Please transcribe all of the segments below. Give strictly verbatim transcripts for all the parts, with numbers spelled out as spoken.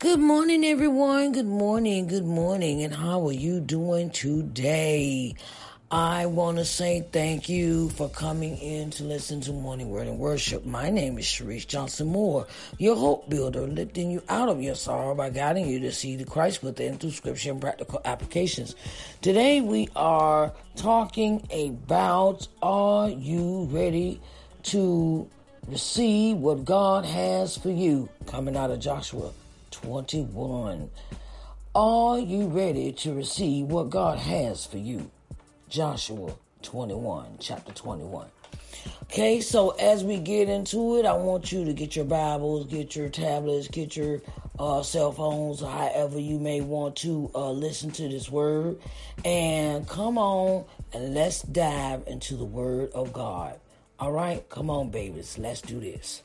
Good morning, everyone. Good morning. Good morning. And how are you doing today? I want to say thank you for coming in to listen to Morning Word and Worship. My name is Cherise Johnson-Moore, your hope builder, lifting you out of your sorrow by guiding you to see the Christ within through scripture and practical applications. Today, we are talking about, are you ready to receive what God has for you? Coming out of Joshua twenty-one. Are you ready to receive what God has for you? Joshua twenty-one, chapter twenty-one. Okay, so as we get into it, I want you to get your Bibles, get your tablets, get your uh, cell phones, however you may want to uh, listen to this word. And come on and let's dive into the word of God. All right, come on, babies, let's do this.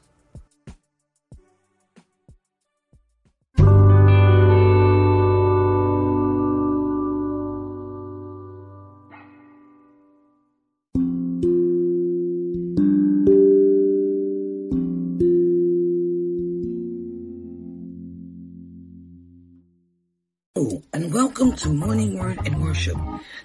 Welcome to Morning Word and Worship,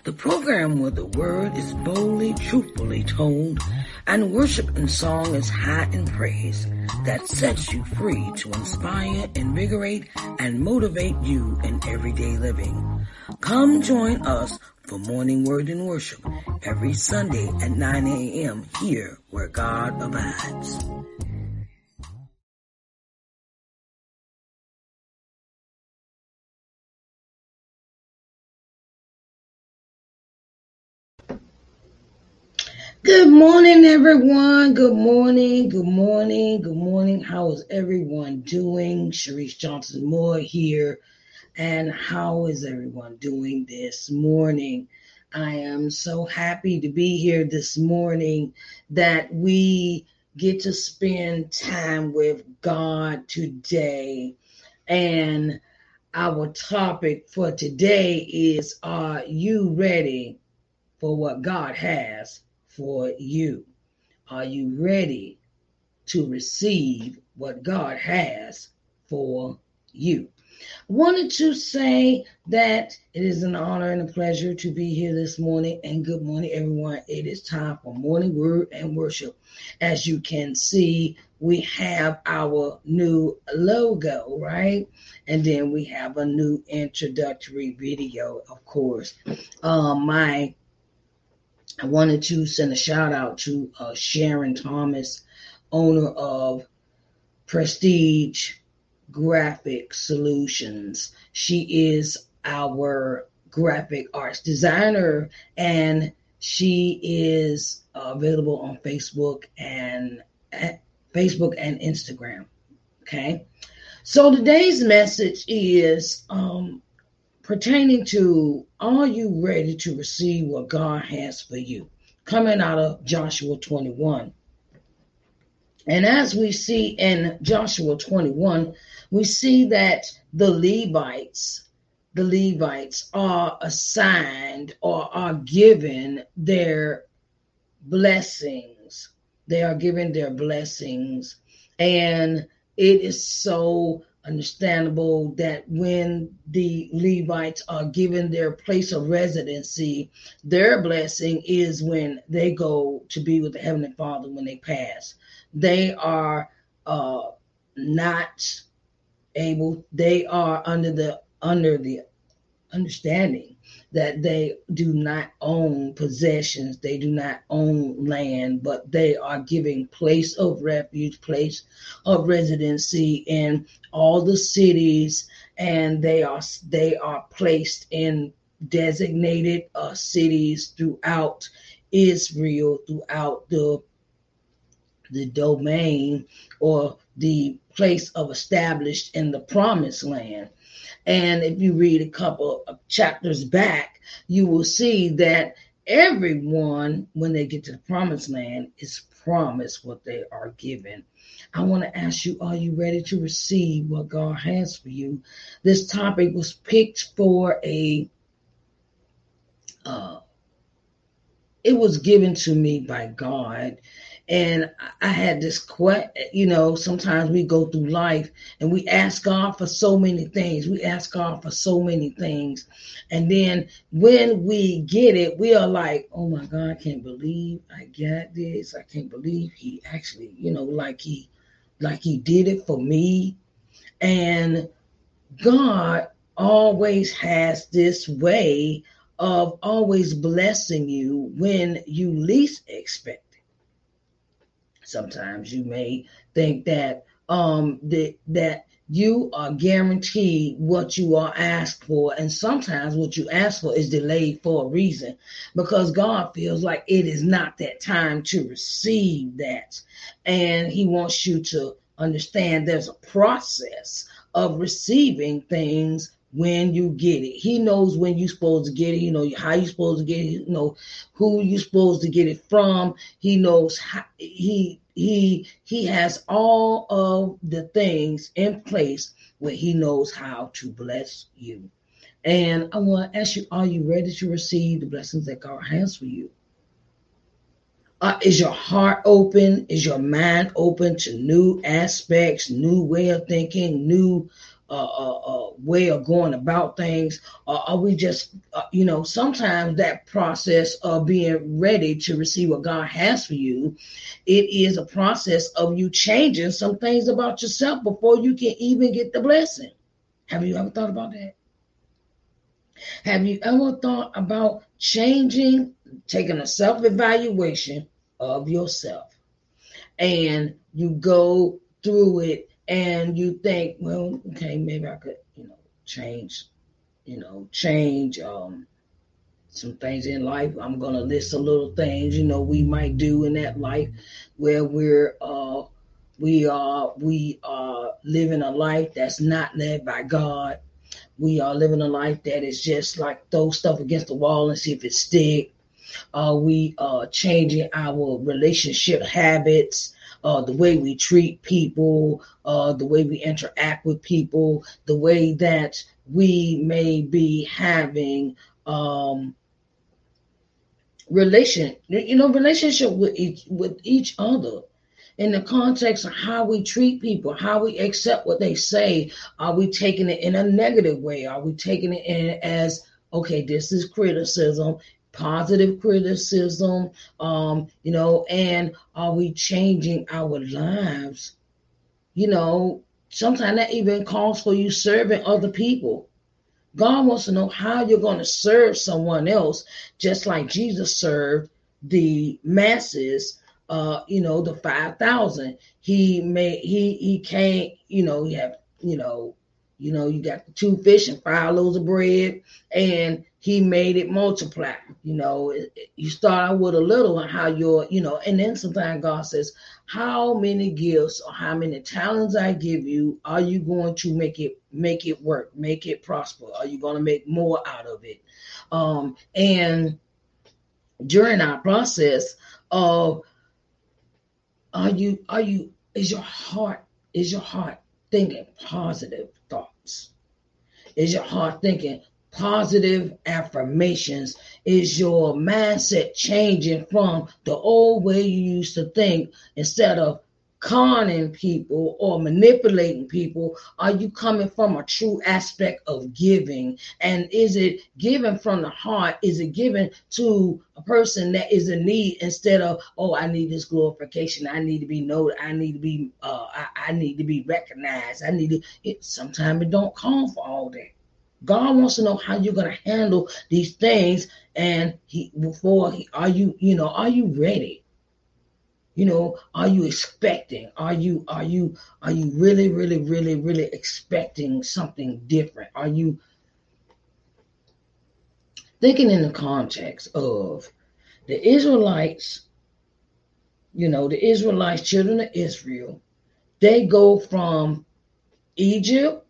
the program where the word is boldly, truthfully told, and worship and song is high in praise that sets you free to inspire, invigorate, and motivate you in everyday living. Come join us for Morning Word and Worship every Sunday at nine a.m. here where God abides. Good morning, everyone. Good morning. Good morning. Good morning. How is everyone doing? Cherise Johnson-Moore here. And how is everyone doing this morning? I am so happy to be here this morning that we get to spend time with God today. And our topic for today is, are you ready for what God has for you? Are you ready to receive what God has for you? I wanted to say that it is an honor and a pleasure to be here this morning. And good morning, everyone. It is time for Morning Word and Worship. As you can see, we have our new logo, right? And then we have a new introductory video, of course. Uh, my I wanted to send a shout out to uh, Sharon Thomas, owner of Prestige Graphic Solutions. She is our graphic arts designer, and she is uh, available on Facebook and uh, Facebook and Instagram. Okay, so today's message is um, pertaining to, are you ready to receive what God has for you? Coming out of Joshua twenty-one. And as we see in Joshua twenty-one, we see that the Levites, the Levites are assigned or are given their blessings. They are given their blessings. And it is so understandable that when the Levites are given their place of residency, their blessing is when they go to be with the Heavenly Father when they pass. They are uh, not able, they are under the under the understanding that they do not own possessions, they do not own land, but they are giving place of refuge, place of residency in all the cities, and they are they are placed in designated uh, cities throughout Israel, throughout the the domain or the place of established in the promised land. And if you read a couple of chapters back, you will see that everyone, when they get to the promised land, is promised what they are given. I want to ask you, are you ready to receive what God has for you? This topic was picked for a, uh, it was given to me by God. And I had this quest, you know, sometimes we go through life and we ask God for so many things. We ask God for so many things. And then when we get it, we are like, oh, my God, I can't believe I got this. I can't believe he actually, you know, like he like he did it for me. And God always has this way of always blessing you when you least expect. Sometimes you may think that um, that that you are guaranteed what you are asked for. And sometimes what you ask for is delayed for a reason, because God feels like it is not that time to receive that. And he wants you to understand there's a process of receiving things when you get it. He knows when you're supposed to get it. You know how you're supposed to get it. You know who you're supposed to get it from. He knows how, he he he has all of the things in place where he knows how to bless you. And I want to ask you: are you ready to receive the blessings that God has for you? Uh, is your heart open? Is your mind open to new aspects, new way of thinking, new A uh, uh, uh, way of going about things? Or are we just, uh, you know, sometimes that process of being ready to receive what God has for you, it is a process of you changing some things about yourself before you can even get the blessing. Have you ever thought about that? Have you ever thought about changing, taking a self-evaluation of yourself, and you go through it and you think, well, okay, maybe I could, you know, change, you know, change um, some things in life. I'm going to list some little things, you know, we might do in that life where we're, uh, we are, we are living a life that's not led by God. We are living a life that is just like throw stuff against the wall and see if it sticks. Uh, we are changing our relationship habits. Uh, the way we treat people, uh, the way we interact with people, the way that we may be having um, relation, you know, relationship with each, with each other, in the context of how we treat people, how we accept what they say. Are we taking it in a negative way? Are we taking it in as, okay, this is criticism, positive criticism, um, you know, and are we changing our lives? You know, sometimes that even calls for you serving other people. God wants to know how you're going to serve someone else, just like Jesus served the masses, uh, you know, the five thousand. He made, he, he came, you know, you have, you know, you know, you got the two fish and five loaves of bread, and he made it multiply. You know, it, it, you start out with a little and how you're, you know, and then sometimes God says, how many gifts or how many talents I give you, are you going to make it, make it work, make it prosper? Are you going to make more out of it? Um, and during our process of, are you, are you, is your heart, is your heart thinking positive thoughts? Is your heart thinking positive affirmations? Is your mindset changing from the old way you used to think? Instead of conning people or manipulating people, are you coming from a true aspect of giving? And is it given from the heart? Is it given to a person that is in need, instead of, oh, I need this glorification, I need to be known, I need to be uh I, I need to be recognized, I need to it, sometimes it don't call for all that. God wants to know how you're going to handle these things, and he before he, are you you know are you ready? You know, are you expecting? Are you, are you, are you really, really, really, really expecting something different? Are you thinking in the context of the Israelites? You know, the Israelites, children of Israel, they go from Egypt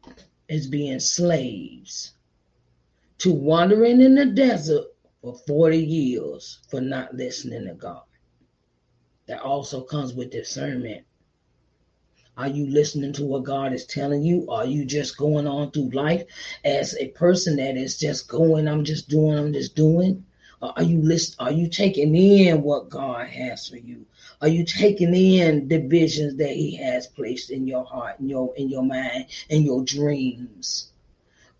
as being slaves to wandering in the desert for forty years for not listening to God. That also comes with discernment. Are you listening to what God is telling you? Are you just going on through life as a person that is just going, I'm just doing, I'm just doing? Are you list? Are you taking in what God has for you? Are you taking in the visions that He has placed in your heart, in your in your mind, in your dreams?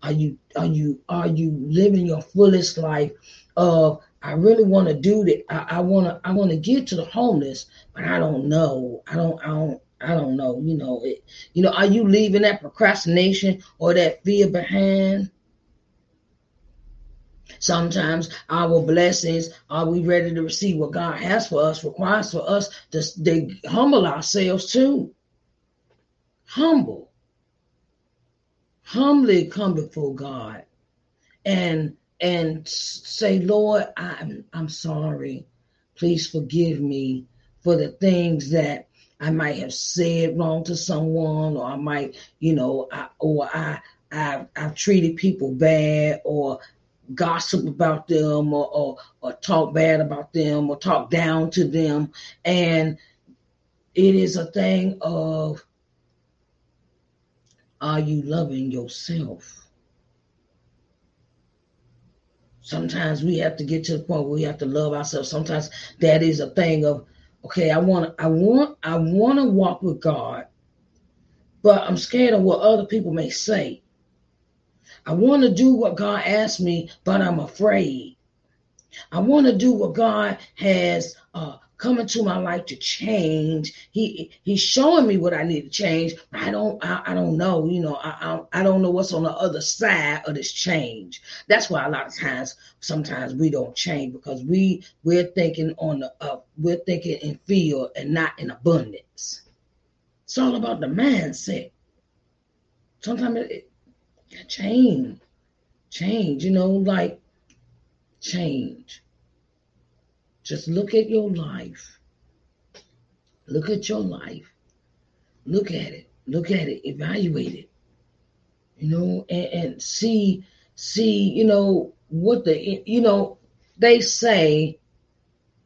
Are you are you are you living your fullest life of I really want to do that. I, I wanna I wanna give to the homeless, but I don't know. I don't I don't I don't know. You know it. You know, are you leaving that procrastination or that fear behind? Sometimes our blessings, are we ready to receive what God has for us, requires for us to, to humble ourselves too. Humble. Humbly come before God and and say, Lord, I'm, I'm sorry. Please forgive me for the things that I might have said wrong to someone, or I might, you know, I, or I, I, I've treated people bad, or gossip about them, or, or or talk bad about them, or talk down to them. And it is a thing of, are you loving yourself? Sometimes we have to get to the point where we have to love ourselves. Sometimes that is a thing of, okay, I want to, I want, I want to walk with God, but I'm scared of what other people may say. I want to do what God asked me, but I'm afraid. I want to do what God has uh, come into my life to change. He He's showing me what I need to change. I don't, I, I don't know. You know, I, I I don't know what's on the other side of this change. That's why a lot of times, sometimes we don't change, because we we're thinking on the uh, we're thinking in fear and not in abundance. It's all about the mindset. Sometimes it. it Change, change, you know, like change. Just look at your life. Look at your life. Look at it. Look at it. Evaluate it. You know, and, and see, see, you know, what the, you know, they say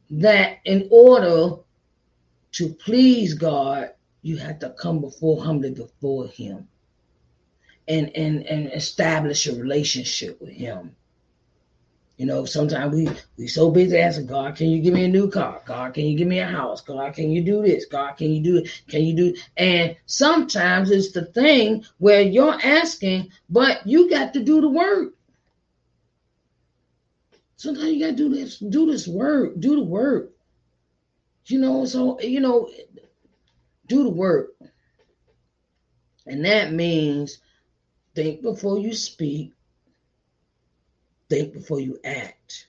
that in order to please God, you have to come before humbly before Him. And, and and establish a relationship with Him. You know, sometimes we we so busy asking God, can you give me a new car? God, can you give me a house? God, can you do this? God, can you do it? Can you do? And sometimes it's the thing where you're asking, but you got to do the work. Sometimes you got to do this, do this work, do the work. You know, so you know, do the work, and that means. Think before you speak. Think before you act.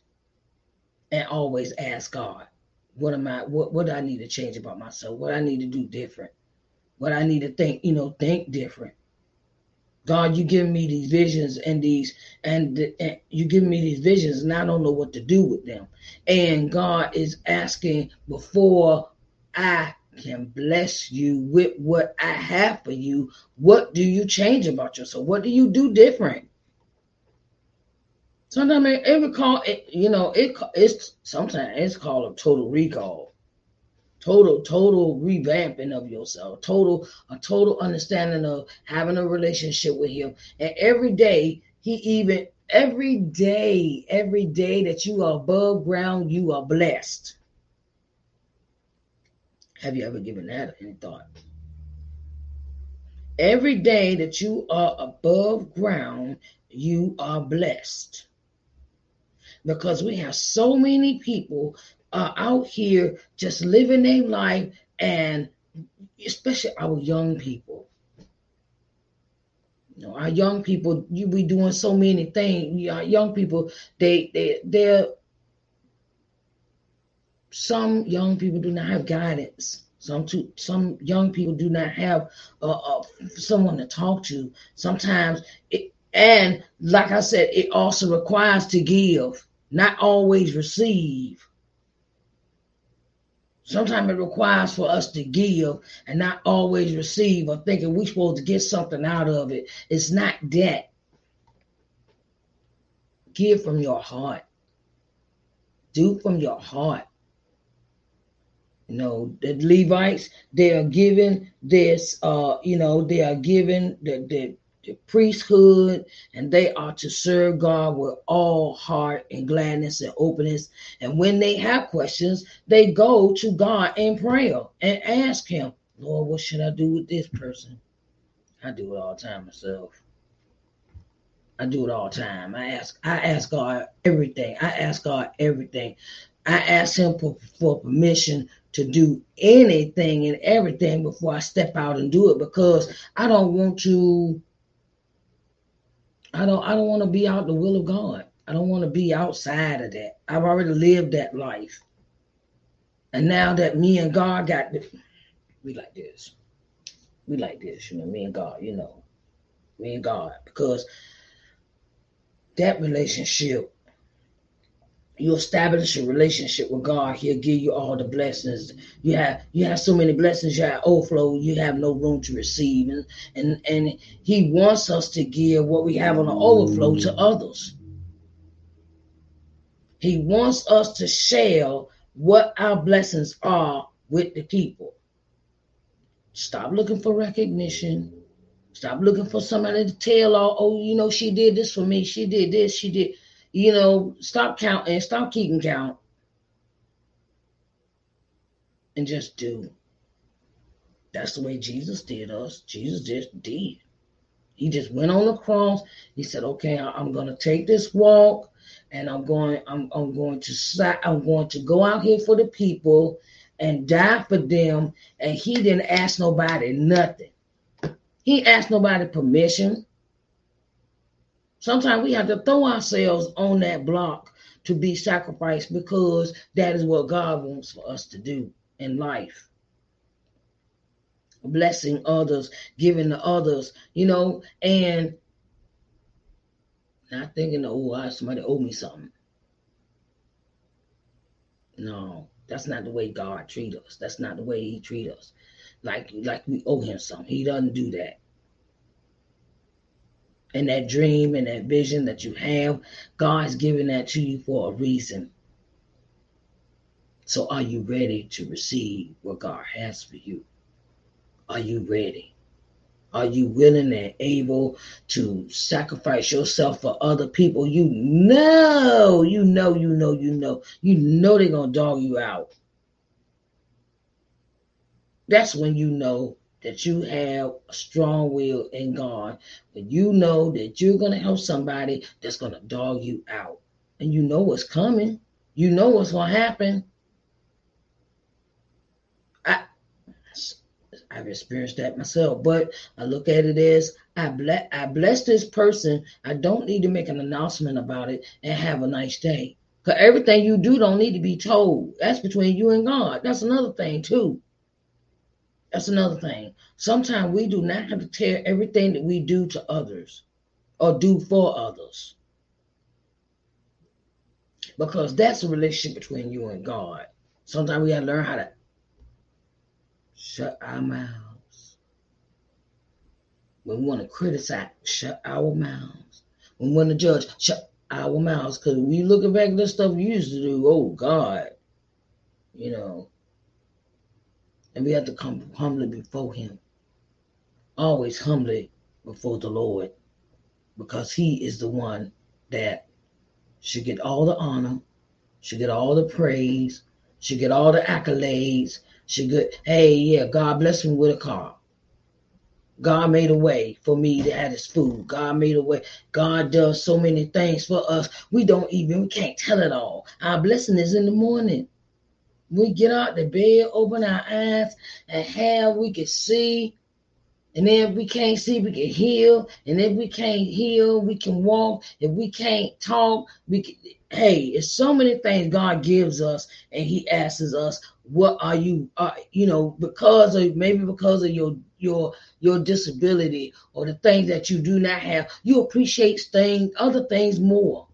And always ask God, what am I, what, what do I need to change about myself? What I need to do different? What I need to think, you know, think different. God, you give me these visions and these, and, the, and you give me these visions and I don't know what to do with them. And God is asking before I can bless you with what I have for you. What do you change about yourself? What do you do different? Sometimes it, it recall, it, you know, it it's sometimes it's called a total recall, total total revamping of yourself, total a total understanding of having a relationship with Him. And every day, He even every day, every day that you are above ground, you are blessed. Have you ever given that any thought? Every day that you are above ground, you are blessed. Because we have so many people uh, out here just living their life, and especially our young people. You know, our young people, you be doing so many things. Our young people, they they they're some young people do not have guidance. Some too, some young people do not have uh, uh, someone to talk to. Sometimes, it, and like I said, it also requires to give, not always receive. Sometimes it requires for us to give and not always receive, or thinking we're supposed to get something out of it. It's not that. Give from your heart. Do from your heart. You know, the Levites, they are given this, uh, you know, they are given the, the, the priesthood, and they are to serve God with all heart and gladness and openness. And when they have questions, they go to God in prayer and ask him, Lord, what should I do with this person? I do it all the time myself. I do it all the time. I ask, I ask God everything. I ask God everything. I ask him for, for permission to do anything and everything before I step out and do it, because I don't want to, I don't, I don't want to be out the will of God. I don't want to be outside of that. I've already lived that life. And now that me and God got, we like this. We like this, you know, me and God, you know, me and God, because that relationship, you establish a relationship with God, he'll give you all the blessings. You have you have so many blessings, you have overflow, you have no room to receive. And, and, and he wants us to give what we have on the overflow to others. He wants us to share what our blessings are with the people. Stop looking for recognition. Stop looking for somebody to tell all, oh, you know, she did this for me. She did this. She did. You know, stop counting. Stop keeping count. And just do. That's the way Jesus did us. Jesus just did. He just went on the cross. He said, okay, I'm going to take this walk, and I'm going, I'm, I'm going to, I'm going to go out here for the people and die for them. And he didn't ask nobody nothing. He asked nobody permission. Sometimes we have to throw ourselves on that block to be sacrificed, because that is what God wants for us to do in life. Blessing others, giving to others, you know, and not thinking, oh, somebody owe me something. No. That's not the way God treats us. That's not the way he treats us. Like, like we owe him something. He doesn't do that. And that dream and that vision that you have, God's giving that to you for a reason. So are you ready to receive what God has for you? Are you ready? Are you willing and able to sacrifice yourself for other people? You know, you know, you know, you know, you know they're going to dog you out. That's when you know that you have a strong will in God. When you know that you're going to help somebody that's going to dog you out. And you know what's coming. You know what's going to happen. I... I've experienced that myself, but I look at it as I bless, I bless this person. I don't need to make an announcement about it and have a nice day. Because everything you do don't need to be told. That's between you and God. That's another thing too. That's another thing. Sometimes we do not have to tell everything that we do to others or do for others. Because that's a relationship between you and God. Sometimes we got to learn how to shut our mouths. When we want to criticize, shut our mouths. When we want to judge, shut our mouths. Because when you look back at the stuff we used to do, oh God, you know. And we have to come humbly before him. Always humbly before the Lord. Because he is the one that should get all the honor, should get all the praise, should get all the accolades. She good. Hey, yeah, God blessed me with a car. God made a way for me to have this food. God made a way. God does so many things for us. We don't even, we can't tell it all. Our blessing is in the morning. We get out the bed, open our eyes, and have, we can see. And then if we can't see, we can heal. And if we can't heal, we can walk. If we can't talk, we can. Hey, it's so many things God gives us, and he asks us, what are you, uh, you know, because of, maybe because of your, your, your disability or the things that you do not have, you appreciate things, other things more.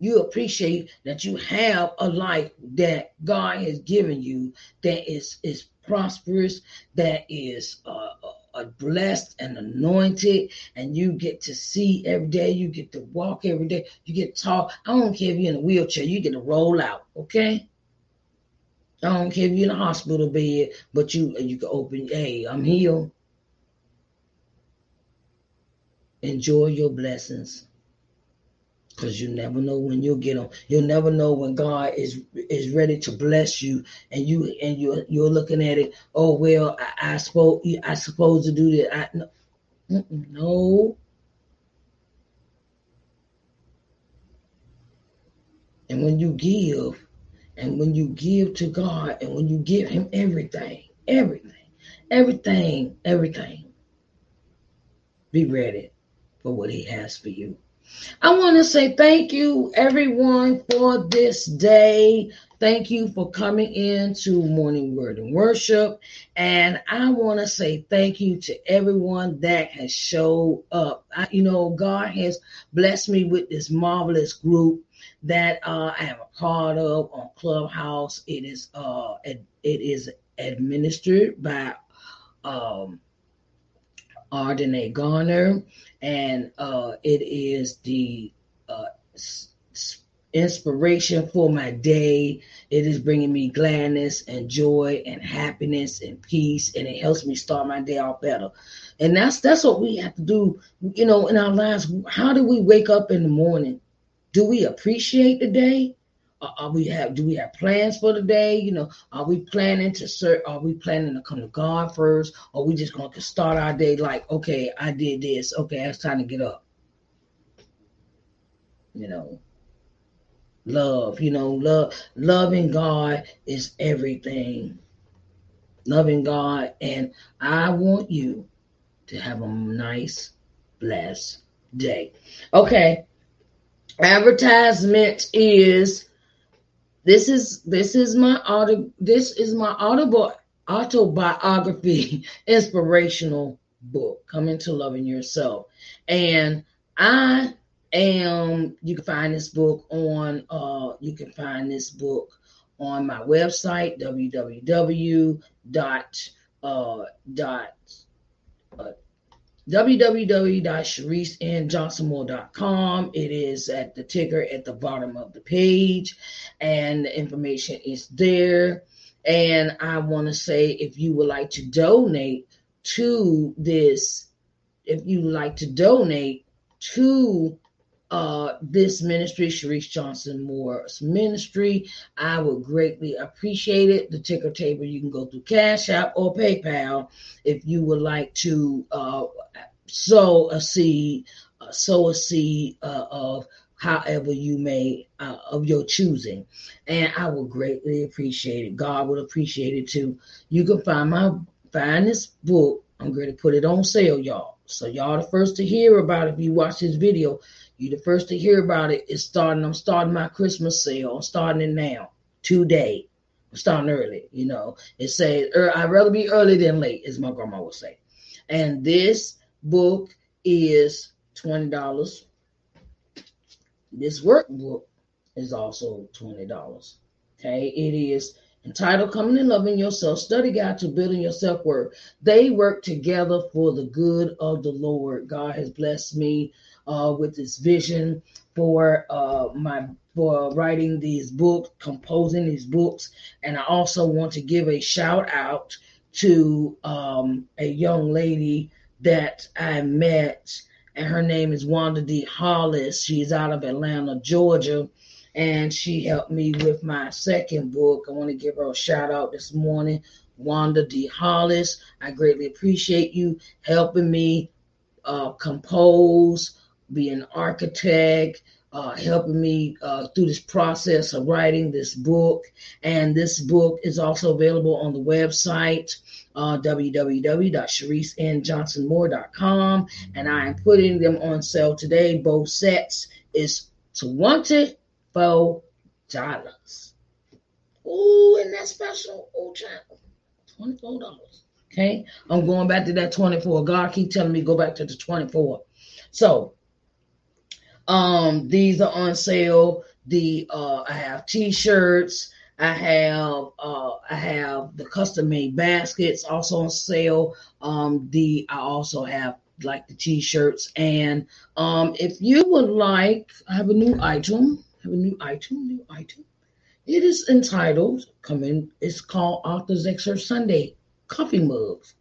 You appreciate that you have a life that God has given you that is, is prosperous, that is, uh, are blessed and anointed, and you get to see every day, you get to walk every day, you get to talk. I don't care if you're in a wheelchair, you get to roll out, okay? I don't care if you're in a hospital bed, but you you can open, hey, I'm healed. Enjoy your blessings, because you never know when you'll get them. You'll never know when God is is ready to bless you, and you and you're you're looking at it. Oh well, I, I suppose I supposed to do that. I no. no. And when you give, and when you give to God, and when you give Him everything, everything, everything, everything, be ready for what He has for you. I want to say thank you, everyone, for this day. Thank you for coming in to Morning Word and Worship. And I want to say thank you to everyone that has showed up. I, you know, God has blessed me with this marvelous group that uh, I am a part of on Clubhouse. It is uh, it, it is administered by um, Arden A. Garner, and uh, it is the uh, s- inspiration for my day. It is bringing me gladness and joy and happiness and peace, and it helps me start my day off better. And that's that's what we have to do, you know, in our lives. How do we wake up in the morning? Do we appreciate the day? Are we have do we have plans for the day? You know, are we planning to serve? Are we planning to come to God first? Or are we just going to start our day like, okay, I did this. Okay, it's time to get up. You know, love. You know, love. Loving God is everything. Loving God, and I want you to have a nice, blessed day. Okay. Advertisement is. This is this is my auto this is my auto, autobiography inspirational book, Coming to Loving Yourself. And I am you can find this book on uh you can find this book on my website, w w w dot cherise johnson moore dot com. It is at the ticker at the bottom of the page, and the information is there. And I want to say, if you would like to donate to this, if you would like to donate to uh, this ministry, Cherise Johnson Moore's ministry, I would greatly appreciate it. The ticker table, you can go through Cash App or PayPal if you would like to uh, sow a seed, uh, sow a seed uh, of however you may, uh, of your choosing. And I will greatly appreciate it. God will appreciate it too. You can find my, find this book. I'm going to put it on sale, y'all. So y'all the first to hear about it. If you watch this video, you the first to hear about it. It's starting. I'm starting my Christmas sale. I'm starting it now, today. I'm starting early. You know, it says, I'd rather be early than late, as my grandma would say. And this book is twenty dollars. This workbook is also twenty dollars. Okay, it is entitled Coming and Loving Yourself, Study Guide to Building Your Self-Worth. They work together for the good of the Lord. God has blessed me uh, with this vision for uh, my for writing these books, composing these books. And I also want to give a shout out to um, a young lady that I met, and her name is Wanda D. Hollis. She's out of Atlanta, Georgia, and she helped me with my second book. I want to give her a shout out this morning. Wanda D. Hollis, I greatly appreciate you helping me uh, compose, be an architect, uh, helping me uh, through this process of writing this book. And this book is also available on the website. Uh, w w w dot cherise n johnson moore dot com, and I am putting them on sale today. Both sets is twenty-four dollars. Ooh, isn't that special? Oh, child. twenty-four dollars. Okay, I'm going back to that twenty-four. God keep telling me go back to the twenty-four. So, um, these are on sale. The uh, I have t-shirts. I have uh, I have the custom made baskets also on sale. Um, the I also have like the t-shirts, and um, if you would like, I have a new item. I have a new item. New item. It is entitled. Come in. It's called Author's Excerpt Sunday Coffee Mugs.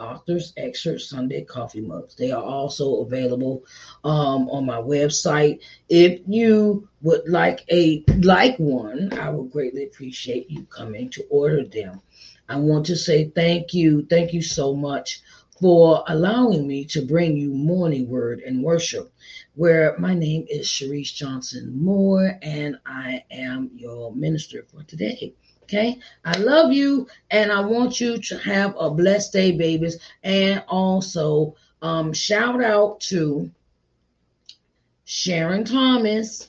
Authors at Church Sunday coffee mugs. They are also available um, on my website. If you would like a like one, I would greatly appreciate you coming to order them. I want to say thank you. Thank you so much for allowing me to bring you Morning Word and Worship, where my name is Cherise Johnson-Moore, and I am your minister for today. Okay, I love you, and I want you to have a blessed day, babies. And also, um, shout out to Sharon Thomas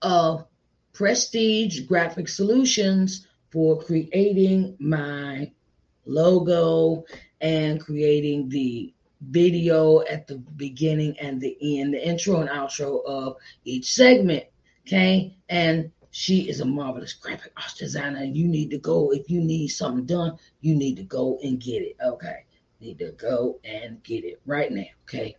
of Prestige Graphic Solutions for creating my logo and creating the video at the beginning and the end, the intro and outro of each segment. Okay, and she is a marvelous graphic art designer. You need to go. If you need something done, you need to go and get it. Okay. Need to go and get it right now. Okay.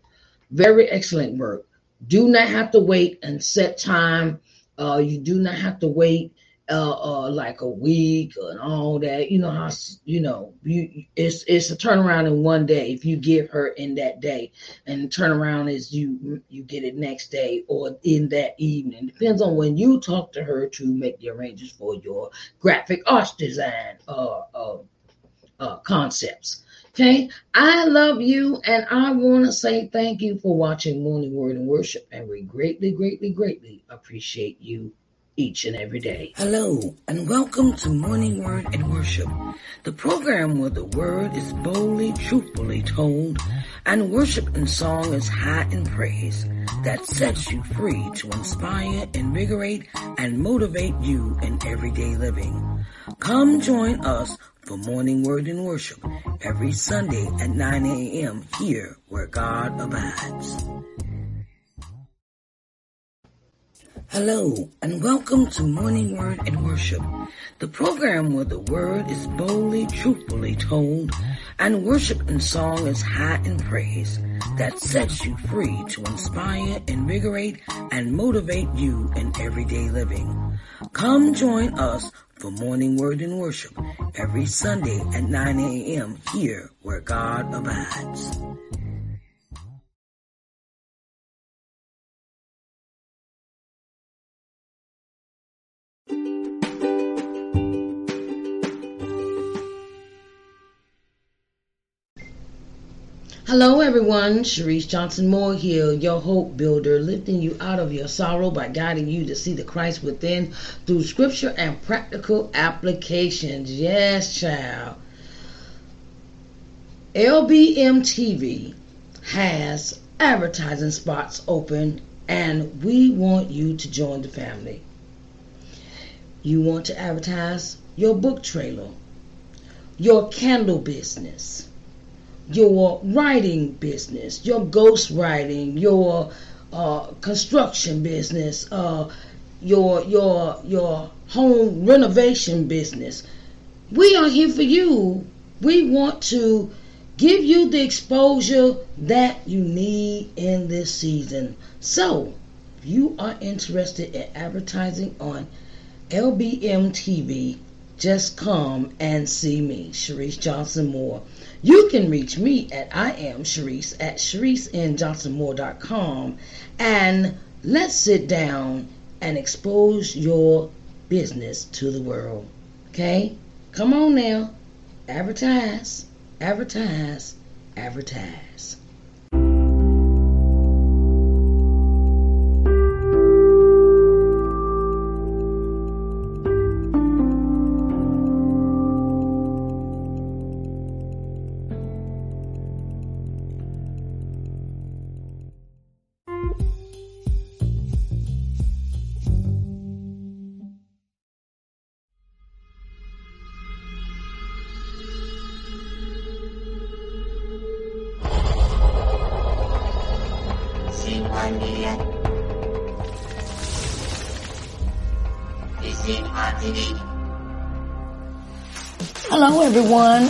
Very excellent work. Do not have to wait and set time. Uh, you do not have to wait uh, uh, like a week and all that. You know how, you know, you, it's, it's a turnaround in one day. If you give her in that day, and turnaround is you, you get it next day or in that evening. Depends on when you talk to her to make the arrangements for your graphic arts design, uh, uh, uh, concepts. Okay. I love you. And I want to say thank you for watching Morning Word and Worship. And we greatly, greatly, greatly appreciate you each and every day. Hello, and welcome to Morning Word and Worship, the program where the word is boldly, truthfully told, and worship in song is high in praise, that sets you free to inspire, invigorate, and motivate you in everyday living. Come join us for Morning Word and Worship every Sunday at nine a.m. here where God abides. Hello, and welcome to Morning Word and Worship, the program where the word is boldly, truthfully told, and worship in song is high in praise, that sets you free to inspire, invigorate, and motivate you in everyday living. Come join us for Morning Word and Worship every Sunday at nine a.m. here where God abides. Hello everyone, Cherise Johnson-Moore here, your hope builder, lifting you out of your sorrow by guiding you to see the Christ within through scripture and practical applications. Yes, child. L B M T V has advertising spots open, and we want you to join the family. You want to advertise your book trailer, your candle business, your writing business, your ghost writing, your uh, construction business, uh, your your your home renovation business. We are here for you. We want to give you the exposure that you need in this season. So, if you are interested in advertising on L B M T V, just come and see me, Cherise Johnson-Moore. You can reach me at I am Cherise at Cherise N Johnson Moore dot com, and let's sit down and expose your business to the world. Okay? Come on now. Advertise, advertise, advertise. Hello everyone,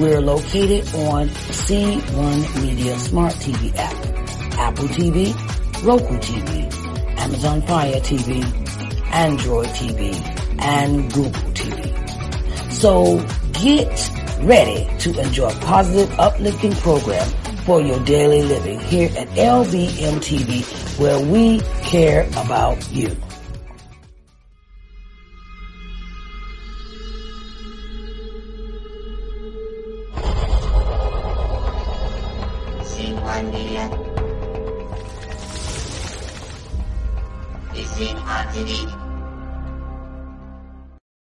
We're located on C one Media Smart T V app, Apple T V, Roku T V, Amazon Fire T V, Android T V, and Google T V. So get ready to enjoy a positive, uplifting program for your daily living here at L B M T V, where we care about you. C one Media. C one T V.